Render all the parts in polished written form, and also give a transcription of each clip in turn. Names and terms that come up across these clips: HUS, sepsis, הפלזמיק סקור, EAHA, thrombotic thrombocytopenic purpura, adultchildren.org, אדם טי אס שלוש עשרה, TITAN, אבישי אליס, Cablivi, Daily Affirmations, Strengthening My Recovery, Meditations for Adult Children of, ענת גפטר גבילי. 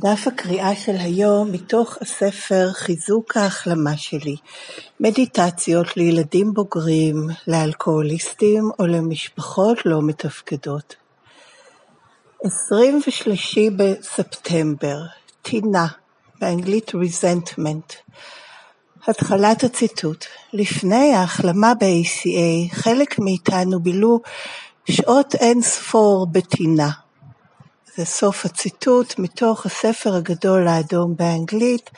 דף הקריאה של היום מתוך הספר חיזוק ההחלמה שלי, מדיטציות לילדים בוגרים, לאלכוהוליסטים או למשפחות לא מתפקדות. 23 בספטמבר, טינה, באנגלית resentment. התחלת הציטוט. לפני ההחלמה ב-ACA, חלק מאיתנו בילו שעות אין ספור בטינה. זה סוף הציטוט מתוך הספר הגדול האדום באנגלית,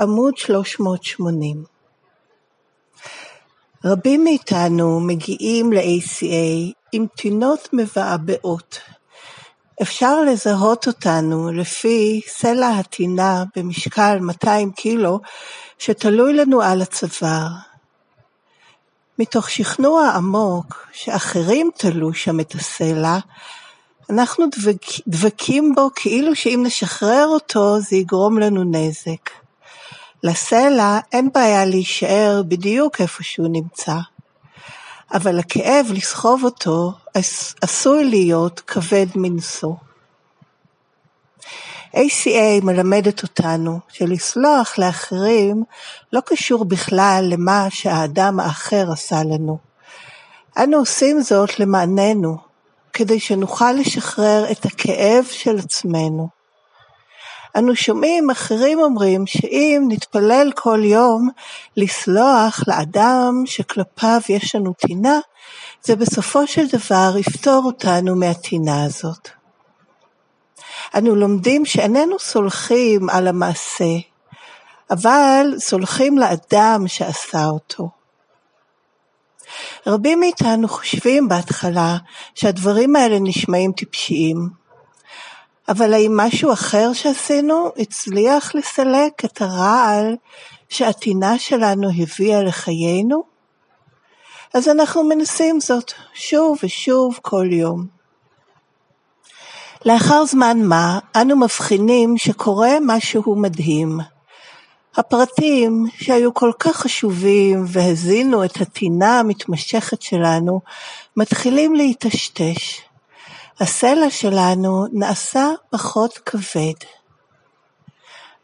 עמוד 380. רבים מאיתנו מגיעים ל-ACA עם תינות מבעבעות. אפשר לזהות אותנו לפי סלע התינה במשקל 200 קילו שתלוי לנו על הצוואר. מתוך שכנוע עמוק שאחרים תלו שם את הסלע, אנחנו דבקים בו כאילו שאם נשחרר אותו זה יגרום לנו נזק. לסלע אין בעיה להישאר בדיוק איפה שהוא נמצא, אבל הכאב לסחוב אותו עשוי להיות כבד מנשוא. ACA מלמדת אותנו שלסלוח לאחרים לא קשור בכלל למה שהאדם האחר עשה לנו. אנו עושים זאת למעננו, כדי שנוכל לשחרר את הכאב של עצמנו. אנו שומעים אחרים אומרים שאם נתפלל כל יום לסלוח לאדם שכלפיו יש לנו טינה, זה בסופו של דבר יפתור אותנו מהטינה הזאת. אנו לומדים שאיננו סולחים על המעשה, אבל סולחים לאדם שעשה אותו. רבים מאיתנו חושבים בהתחלה שהדברים האלה נשמעים טיפשיים, אבל האם משהו אחר שעשינו הצליח לסלק את הרעל שהתינה שלנו הביאה לחיינו? אז אנחנו מנסים זאת שוב ושוב כל יום. לאחר זמן מה אנו מבחינים שקורה משהו מדהים. הפרטים שהיו כל כך חשובים והזינו את התינה המתמשכת שלנו מתחילים להתשתש. הסלע שלנו נעשה פחות כבד.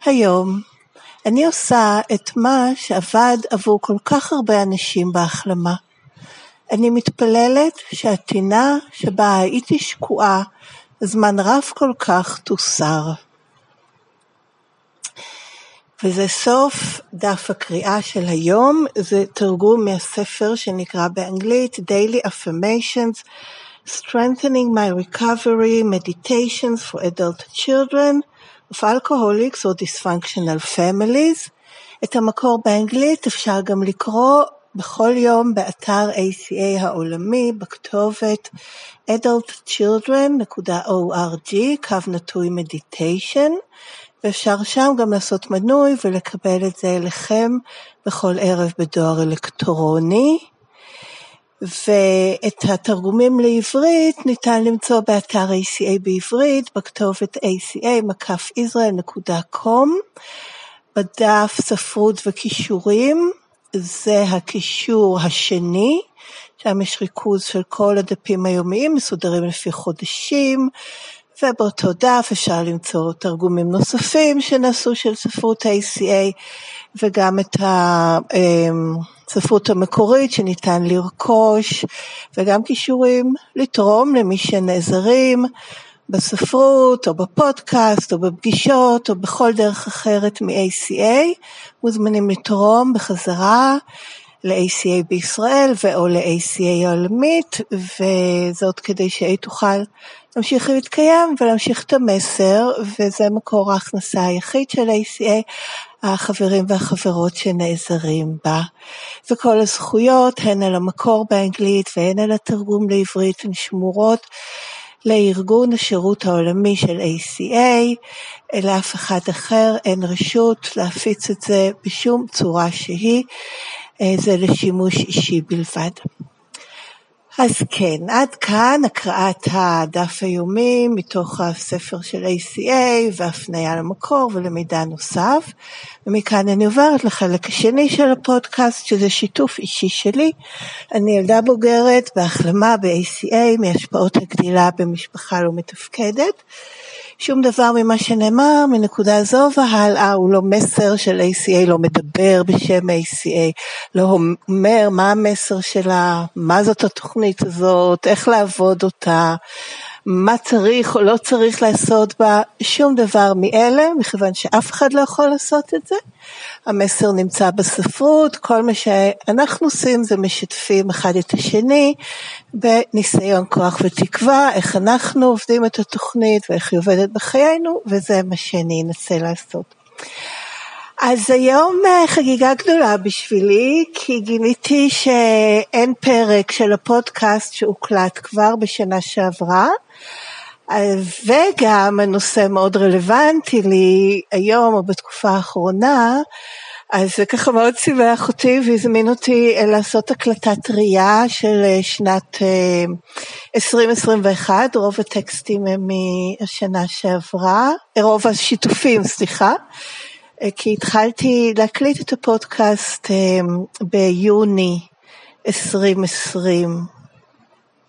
היום אני עושה את מה שעבד עבור כל כך הרבה אנשים בהחלמה. אני מתפללת שהתינה שבה הייתי שקועה זמן רב כל כך תוסר. וזה סוף דף הקריאה של היום, זה תרגום מהספר שנקרא באנגלית Daily Affirmations, Strengthening My Recovery, Meditations for Adult Children of Alcoholics or Dysfunctional Families. את המקור באנגלית אפשר גם לקרוא בכל יום באתר ACA העולמי, בכתובת adultchildren.org, /meditation, ואפשר שם גם לעשות מנוי ולקבל את זה אליכם בכל ערב בדואר אלקטרוני. ואת התרגומים לעברית ניתן למצוא באתר ACA בעברית, בכתובת aca.israel.com, בדף ספרות וכישורים, זה הקישור השני, שם יש ריכוז של כל הדפים היומיים, מסודרים לפי חודשים, ובאותו דף אפשר למצוא תרגומים נוספים שנעשו של ספרות ACA, וגם את הספרות המקורית שניתן לרכוש, וגם קישורים לתרום למי שנעזרים בספרות או בפודקאסט או בפגישות או בכל דרך אחרת מ-ACA, מוזמנים לתרום בחזרה ל-ACA בישראל ואו ל-ACA העולמית, וזאת כדי שהיא תוכל להמשיך להתקיים ולהמשיך את המסר, וזה מקור ההכנסה היחיד של ACA, החברים והחברות שנעזרים בה. וכל הזכויות, הן על המקור באנגלית והן על התרגום לעברית, הן שמורות לארגון השירות העולמי של ACA, לאף אחד אחר אין רשות להפיץ את זה בשום צורה שהיא, זה לשימוש אישי בלבד. אז כן, עד כאן הקראת הדף היומי מתוך הספר של ACA והפניה למקור ולמידע נוסף. ומכאן אני עוברת לחלק השני של הפודקאסט, שזה שיתוף אישי שלי. אני ילדה בוגרת בהחלמה ב-ACA מהשפעות הגדילה במשפחה לא מתפקדת, שום דבר ממה שנאמר מנקודה זו והלאה הוא לא מסר של ACA, לא מדבר בשם ACA, לא אומר מה המסר שלה, מה זאת התוכנית הזאת, איך לעבוד אותה, מה צריך או לא צריך לעשות בה, שום דבר מאלה, מכיוון שאף אחד לא יכול לעשות את זה. המסר נמצא בספרות, כל מה שאנחנו עושים זה משתפים אחד את השני, בניסיון כוח ותקווה, איך אנחנו עובדים את התוכנית ואיך היא עובדת בחיינו, וזה מה שאני אנסה לעשות. אז היום חגיגה גדולה בשבילי, כי גיליתי שאין פרק של הפודקאסט שהוקלט כבר בשנה שעברה, וגם הנושא מאוד רלוונטי לי היום או בתקופה האחרונה, אז זה ככה מאוד שימח אותי והזמין אותי לעשות הקלטת ראייה של שנת 2021, רוב הטקסטים הם מהשנה שעברה, רוב השיתופים, סליחה, כי התחלתי להקליט את הפודקאסט ביוני 2020,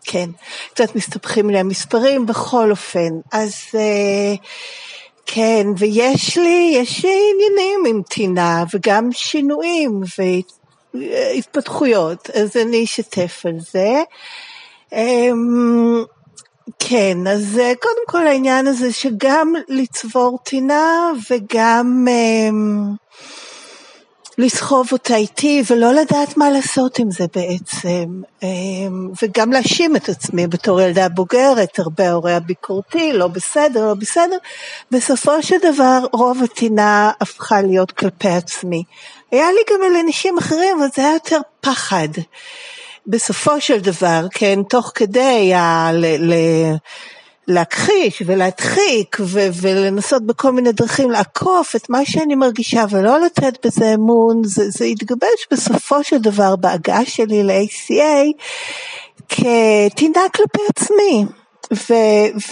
כן, קצת מסתבכים לי המספרים בכל אופן, אז כן, ויש לי, יש עניינים עם טינה וגם שינויים והתפתחויות, אז אני אשתף על זה, כן, אז קודם כל העניין הזה שגם לצבור טינה וגם לסחוב אותה איתי ולא לדעת מה לעשות עם זה בעצם, וגם להשים את עצמי בתור ילדה בוגרת, הרבה הוריה ביקורתי, לא בסדר, לא בסדר, בסופו של דבר רוב הטינה הפכה להיות כלפי עצמי. היה לי גם אל אנשים אחרים, אבל זה היה יותר פחד. בסופו של דבר, כן, תוך כדי להכחיש ולהדחיק ולנסות בכל מיני דרכים לעקוף את מה שאני מרגישה ולא לתת בזה אמון, זה התגבש בסופו של דבר בהגעה שלי ל-ACA כתינה כלפי עצמי.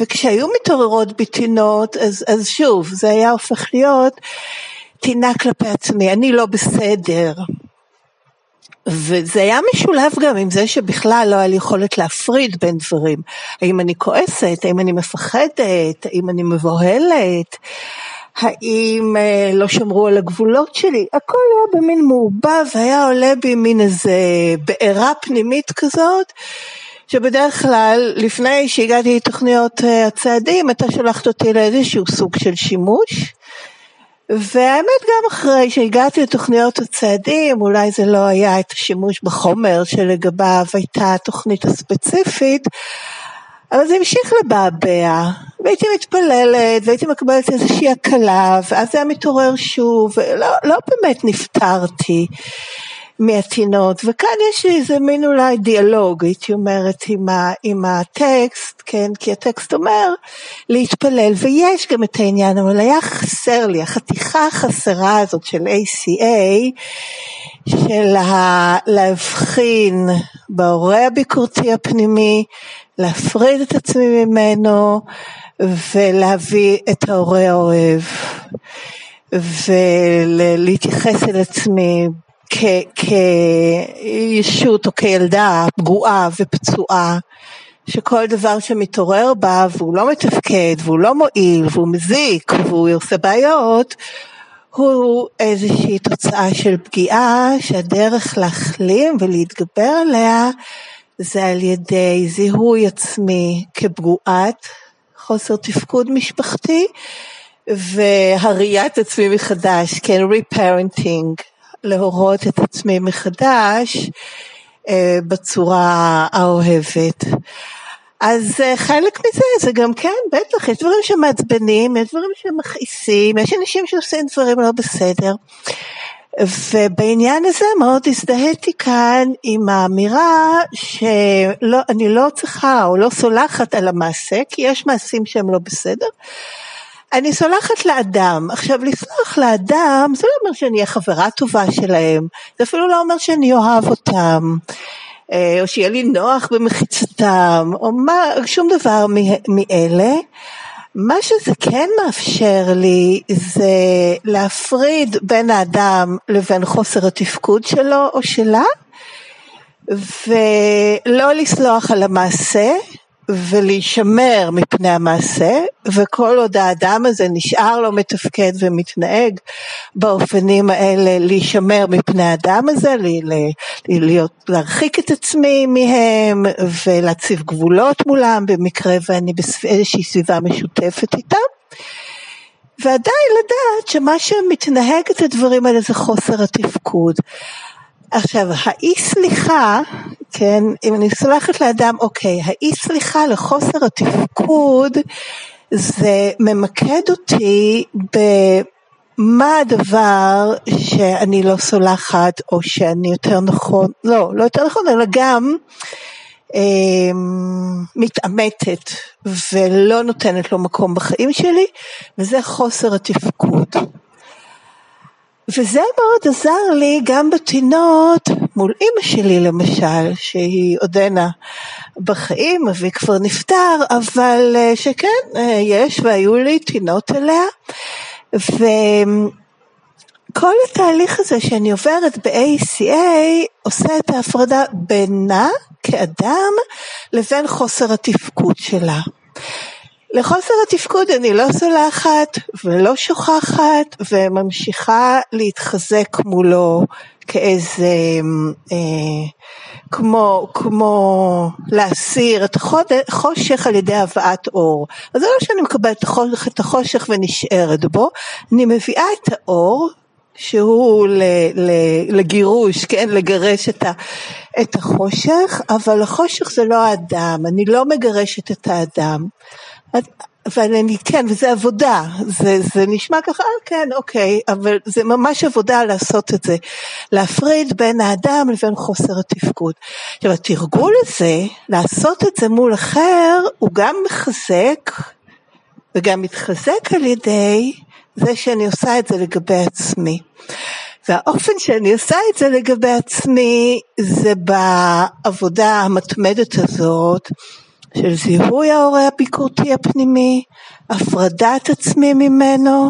וכשהיו מתעוררות בתינות, אז שוב, זה היה הופך להיות תינה כלפי עצמי, אני לא בסדר. וזה היה משולב גם עם זה שבכלל לא היה לי יכולת להפריד בין דברים. האם אני כועסת, האם אני מפחדת, האם אני מבוהלת, האם לא שמרו על הגבולות שלי. הכל היה במין מעובב, היה עולה במין איזה בעירה פנימית כזאת, שבדרך כלל לפני שהגעתי לתוכניות הצעדים, הייתה שולחת אותי לאיזשהו סוג של שימוש, והאמת גם אחרי שהגעתי לתוכניות הצעדים, אולי זה לא היה את השימוש בחומר שלגביו הייתה התוכנית הספציפית, אבל זה המשיך לבעבע, והייתי מתפללת, והייתי מקבלת איזושהי הקלה, ואז זה היה מתעורר שוב, ולא באמת נפטרתי מהתינות, וכאן יש לי איזה מין אולי דיאלוג, הייתי אומרת עם הטקסט, כן, כי הטקסט אומר להתפלל, ויש גם את העניין, אבל היה חסר לי, החתיכה החסרה הזאת של ACA, של להבחין בהורי הביקורתי הפנימי, להפריד את עצמי ממנו, ולהביא את ההורי האוהב, ולהתייחס אל עצמי, כישות או כילדה פגועה ופצועה, שכל דבר שמתעורר בה והוא לא מתפקד והוא לא מועיל והוא מזיק והוא עושה בעיות, הוא איזושהי תוצאה של פגיעה שהדרך להחלים ולהתגבר עליה זה על ידי זיהוי עצמי כפגועת חוסר תפקוד משפחתי והריית עצמי מחדש, כן, reparenting, להורות את עצמי מחדש בצורה האוהבת. אז חלק מזה זה גם כן, בטח, יש דברים שמעצבנים, יש דברים שמכעיסים, יש אנשים שעושים דברים לא בסדר. ובעניין הזה מאוד הזדהיתי כאן עם האמירה שאני לא צריכה או לא סולחת על המעשה, כי יש מעשים שהם לא בסדר. אני סולחת לאדם, עכשיו לסלוח לאדם, זה לא אומר שאני אהיה חברה טובה שלהם, זה אפילו לא אומר שאני אוהב אותם, או שיהיה לי נוח במחיצתם, או מה, שום דבר מאלה. מה שזה כן מאפשר לי, זה להפריד בין האדם לבין חוסר התפקוד שלו או שלה, ולא לסלוח על המעשה, ולהישמר מפני המעשה, וכל עוד האדם הזה נשאר לו מתפקד ומתנהג באופנים האלה, להישמר מפני האדם הזה, להרחיק את עצמי מהם, ולהציב גבולות מולם, במקרה ואני באיזושהי סביבה משותפת איתם, ועדיין לדעת שמה שמתנהג את הדברים האלה זה חוסר התפקוד. עכשיו, האי סליחה, כן, אם אני סולחת לאדם, אוקיי, האי סליחה לחוסר התפקוד, זה ממקד אותי במה הדבר שאני לא סולחת, או שאני יותר נכון, לא יותר נכון, אלא גם מתעמתת, ולא נותנת לו מקום בחיים שלי, וזה חוסר התפקוד. וזה מאוד עזר לי גם בתינות מול אמא שלי למשל, שהיא עודנה בחיים, אבי כבר נפטר, אבל שכן, יש והיו לי תינות אליה, וכל התהליך הזה שאני עוברת ב-ACA, עושה את ההפרדה בינה כאדם לבין חוסר התפקוד שלה. לחוסר התפקוד אני לא סולחת ולא שוכחת וממשיכה להתחזק מולו כאיזה, כמו להסיר את החושך על ידי הבאת אור. אז זה לא שאני מקבלת את החושך ונשארת בו, אני מביאה את האור שהוא לגירוש, כן, לגרש את החושך, אבל החושך זה לא האדם, אני לא מגרשת את האדם. אבל אני, כן, וזה עבודה, זה נשמע ככה, כן, אוקיי, אבל זה ממש עבודה לעשות את זה, להפריד בין האדם לבין חוסר התפקוד. עכשיו, התרגול הזה, לעשות את זה מול אחר, הוא גם מחזק, וגם מתחזק על ידי זה שאני עושה את זה לגבי עצמי. והאופן שאני עושה את זה לגבי עצמי, זה בעבודה המתמדת הזאת, של זיהוי ההורה הביקורתי הפנימי, הפרדת עצמי ממנו,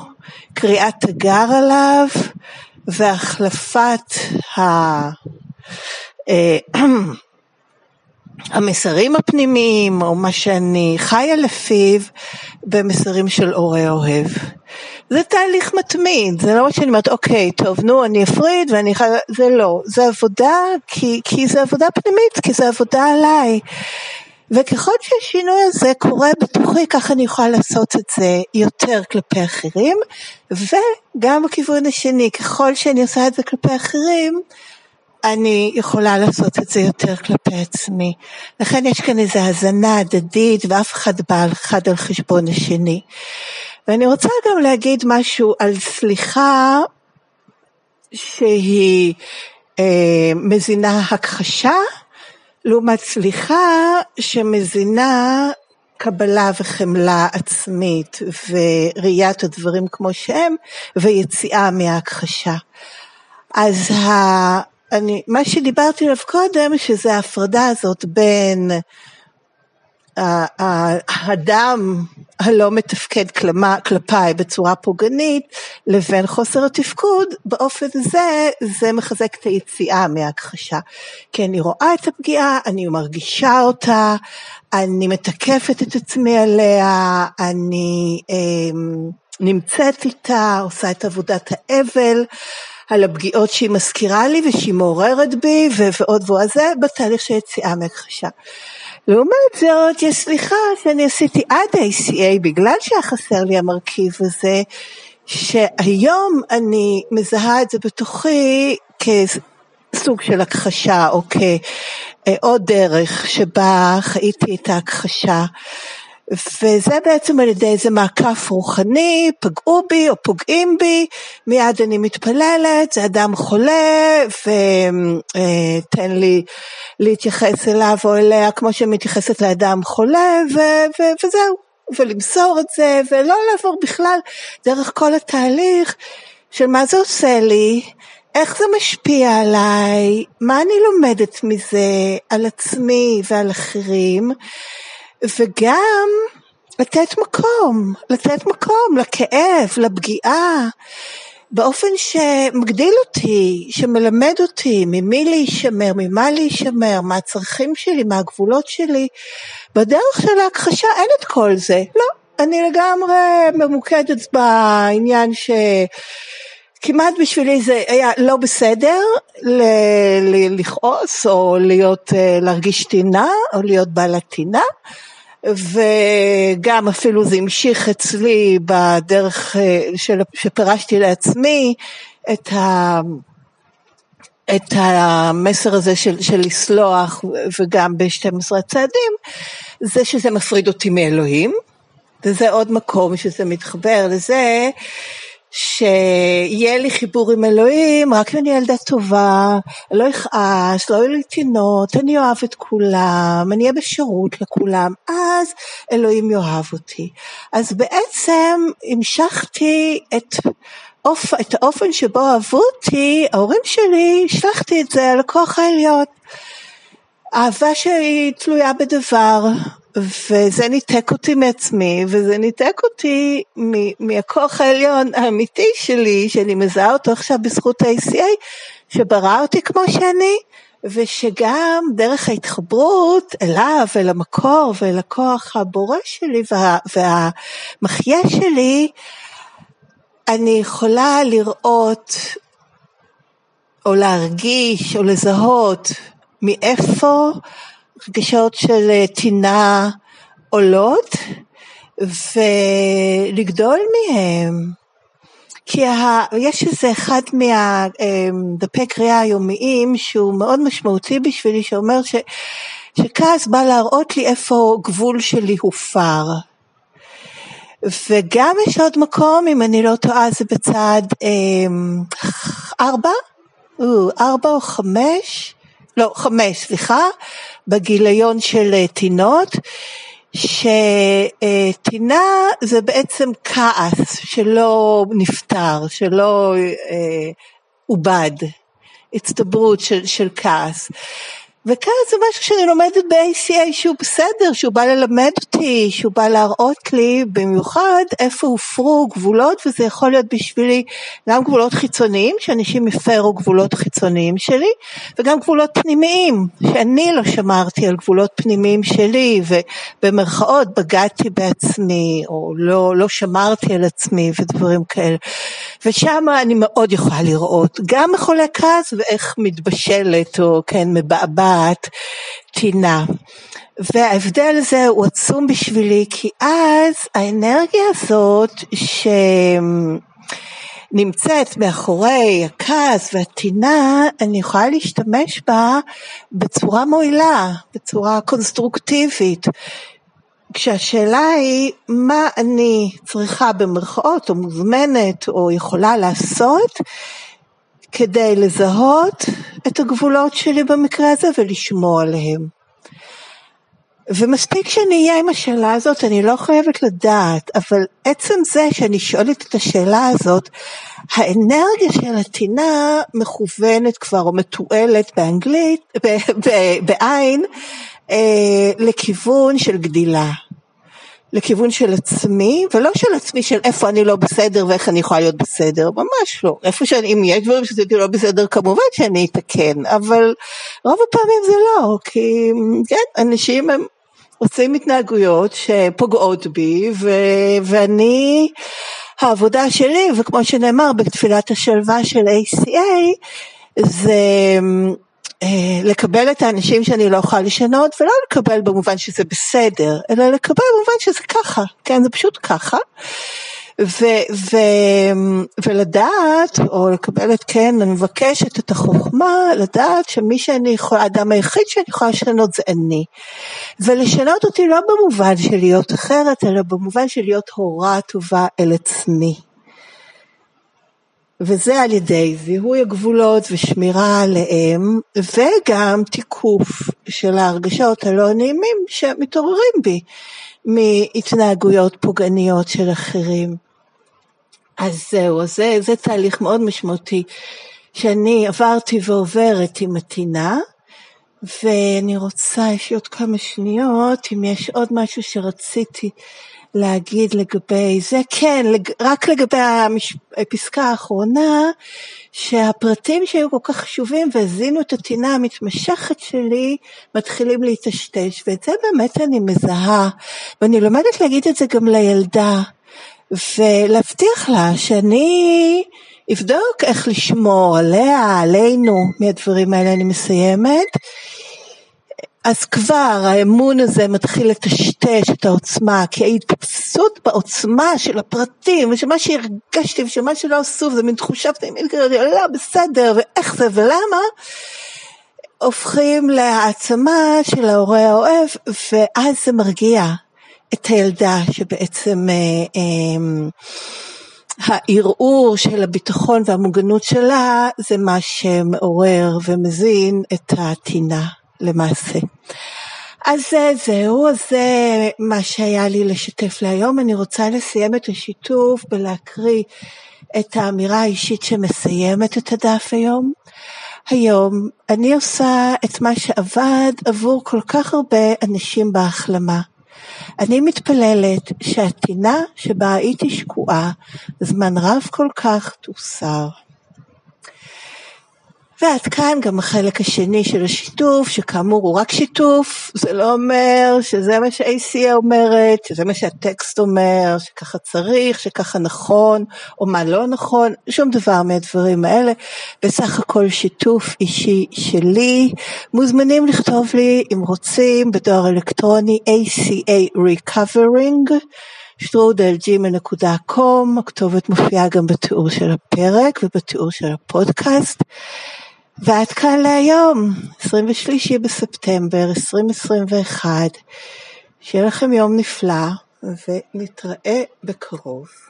קריאת תגר עליו, והחלפת המסרים הפנימיים, או מה שאני חיה לפיו, במסרים של הורה אוהב. זה תהליך מתמיד, זה לא מה שאני אומרת, אוקיי, טוב, נו, אני אפריד, זה לא, זה עבודה, כי זה עבודה פנימית, כי זה עבודה עליי. וככל שהשינוי הזה קורה בתוכי, כך אני יכולה לעשות את זה יותר כלפי אחרים, וגם בכיוון השני, ככל שאני עושה את זה כלפי אחרים, אני יכולה לעשות את זה יותר כלפי עצמי. לכן יש כאן איזו הזנה הדדית, ואף אחד בא אחד על חשבון השני. ואני רוצה גם להגיד משהו על סליחה, שהיא מזינה הכחשה, לעומת סליחה שמזינה קבלה וחמלה עצמית וראיית הדברים כמו שהם ויציאה מהכחשה. אז מה שדיברתי עליו קודם, שזה ההפרדה הזאת בין האדם הלא מתפקד כלפיי בצורה פוגענית לבין חוסר התפקוד, באופן זה מחזק את היציאה מהכחשה. כי אני רואה את הפגיעה, אני מרגישה אותה, אני מתקפת את עצמי עליה, אני נמצאת איתה, עושה את עבודת האבל, על הפגיעות שהיא מזכירה לי ושהיא מעוררת בי ועוד ועוד, זה בתהליך של יציאה מהכחשה. לעומת זאת, יש סליחה שאני עשיתי עד ה-ACA, בגלל שהחסר לי המרכיב הזה, שהיום אני מזהה את זה בתוכי כסוג של הכחשה, או כעוד דרך שבה חייתי את ההכחשה. וזה בעצם על ידי איזה מעקף רוחני, פגעו בי או פוגעים בי, מיד אני מתפללת, זה אדם חולה, ותן לי להתייחס אליו או אליה כמו שמתייחסת לאדם חולה, וזהו, ולמסור את זה, ולא לעבור בכלל דרך כל התהליך של מה זה עושה לי, איך זה משפיע עליי, מה אני לומדת מזה על עצמי ועל אחרים, וגם לתת מקום לכאב, לפגיעה, באופן שמגדיל אותי, שמלמד אותי ממי להישמר, ממה להישמר, מה הצרכים שלי, מה הגבולות שלי. בדרך של ההכחשה אין את כל זה. לא, אני לגמרי ממוקדת בעניין ש... כמעט בשבילי זה היה לא בסדר לכעוס או להיות, להרגיש תינה או להיות בעלת תינה, וגם אפילו זה המשיך אצלי בדרך שפרשתי לעצמי את המסר הזה של לסלוח, וגם ב-12 הצעדים, זה שזה מפריד אותי מאלוהים, וזה עוד מקום שזה מתחבר לזה, שיהיה לי חיבור עם אלוהים, רק אם אני ילדה טובה, לא אכעס, לא יהיו לי תינות, אני אוהב את כולם, אני אהיה בשירות לכולם, אז אלוהים יאהב אותי. אז בעצם המשכתי את האופן שבו אהבו אותי, ההורים שלי, שלחתי את זה לכוח העליון. אהבה שהיא תלויה בדבר, וזה ניתק אותי מעצמי, וזה ניתק אותי מהכוח העליון האמיתי שלי, שאני מזהה אותו עכשיו בזכות ה-ACA, שברא אותי כמו שאני, ושגם דרך ההתחברות אליו, אל המקור, ואל הכוח הבורא שלי, והמחיה שלי, אני יכולה לראות, או להרגיש, או לזהות, מאיפה, רגשות של תינה עולות, ולגדול מהם, כי יש איזה אחד מהדפי קריאה היומיים, שהוא מאוד משמעותי בשבילי, שאומר שכעס בא להראות לי איפה גבול שלי הופר, וגם יש עוד מקום, אם אני לא טועה, זה בצד 5, בגיליון של תינות, שתינה זה בעצם כעס שלא נפטר, שלא עובד, הצטברות של כעס. וכעס זה משהו שאני לומדת ב-ACA שהוא בסדר, שהוא בא ללמד אותי, שהוא בא להראות לי במיוחד איפה הופרו גבולות, וזה יכול להיות בשבילי גם גבולות חיצוניים, שאנשים הפרו גבולות חיצוניים שלי, וגם גבולות פנימיים, שאני לא שמרתי על גבולות פנימיים שלי, ובמרכאות בגעתי בעצמי, או לא שמרתי על עצמי ודברים כאלה. ושם אני מאוד יכולה לראות גם מחולי כעס ואיך מתבשלת או כן מבעבעת, תינה. וההבדל הזה הוא עצום בשבילי, כי אז האנרגיה הזאת שנמצאת מאחורי הכעס והתינה, אני יכולה להשתמש בה בצורה מועילה, בצורה קונסטרוקטיבית, כשהשאלה היא מה אני צריכה במרכאות או מוזמנת או יכולה לעשות כדי לזהות את הגבולות שלי במקרה הזה ולשמוע עליהם. ומספיק שאני אהיה עם השאלה הזאת, אני לא חייבת לדעת, אבל עצם זה שאני שואלת את השאלה הזאת, האנרגיה של התינה מכוונת כבר או מתועלת באנגלית, בעין, לכיוון של גדילה. לכיוון של עצמי, ולא של עצמי של איפה אני לא בסדר ואיך אני יכולה להיות בסדר, ממש לא. איפה אם יש דברים שזה לא בסדר, כמובן שאני אתקן, אבל רוב הפעמים זה לא, כי כן, אנשים הם עושים התנהגויות שפוגעות בי, ואני, העבודה שלי, וכמו שנאמר בתפילת השלווה של ACA, זה... לקבל את האנשים שאני לא אוכל לשנות, ולא לקבל במובן שזה בסדר, אלא לקבל במובן שזה ככה, כן, זה פשוט ככה, ולדעת, או לקבל את כן, אני מבקשת את החוכמה, לדעת שמי שאני יכולה, האדם היחיד שאני יכולה לשנות זה אני, ולשנות אותי לא במובן של להיות אחרת, אלא במובן של להיות הורה טובה אל עצמי. וזה על ידי זיהוי הגבולות ושמירה עליהם, וגם תיקוף של ההרגשות הלא נעימים שמתעוררים בי, מהתנהגויות פוגעניות של אחרים. אז זהו, זה תהליך מאוד משמעותי, שאני עברתי ועוברת עם התינה, ואני רוצה, יש לי עוד כמה שניות, אם יש עוד משהו שרציתי להגיד לגבי זה, כן, רק לגבי הפסקה האחרונה, שהפרטים שהיו כל כך חשובים והזינו את התינה המתמשכת שלי, מתחילים להתשתש, ואת זה באמת אני מזהה, ואני לומדת להגיד את זה גם לילדה, ולהבטיח לה שאני אבדוק איך לשמור עליה, עלינו, מהדברים האלה אני מסיימת, אז כבר האמון הזה מתחיל לטשטש את העוצמה, כי ההתפסות בעוצמה של הפרטים, ושמה שהרגשתי ושמה שלא אסוף, זה מין תחושה פנימית, לא בסדר, ואיך זה ולמה, הופכים להעצמה של ההורה האוהב, ואז זה מרגיע את הילדה, שבעצם הערעור של הביטחון והמוגנות שלה, זה מה שמעורר ומזין את התינה. למעשה. אז זהו, זה מה שהיה לי לשתף להיום. אני רוצה לסיים את השיתוף בלהקריא את האמירה האישית שמסיימת את הדף היום. היום אני עושה את מה שעבד עבור כל כך הרבה אנשים בהחלמה. אני מתפללת שהתינה שבה הייתי שקועה זמן רב כל כך תוסר. ועד כאן גם החלק השני של השיתוף, שכאמור הוא רק שיתוף, זה לא אומר שזה מה שה-ACA אומרת, שזה מה שהטקסט אומר, שככה צריך, שככה נכון, או מה לא נכון, שום דבר מהדברים האלה, בסך הכל שיתוף אישי שלי, מוזמנים לכתוב לי אם רוצים, בדואר אלקטרוני aca-recovering@gmail.com, הכתובת מופיעה גם בתיאור של הפרק ובתיאור של הפודקאסט, ועד כאן להיום, 23 בספטמבר 2021, שיהיה לכם יום נפלא ונתראה בקרוב.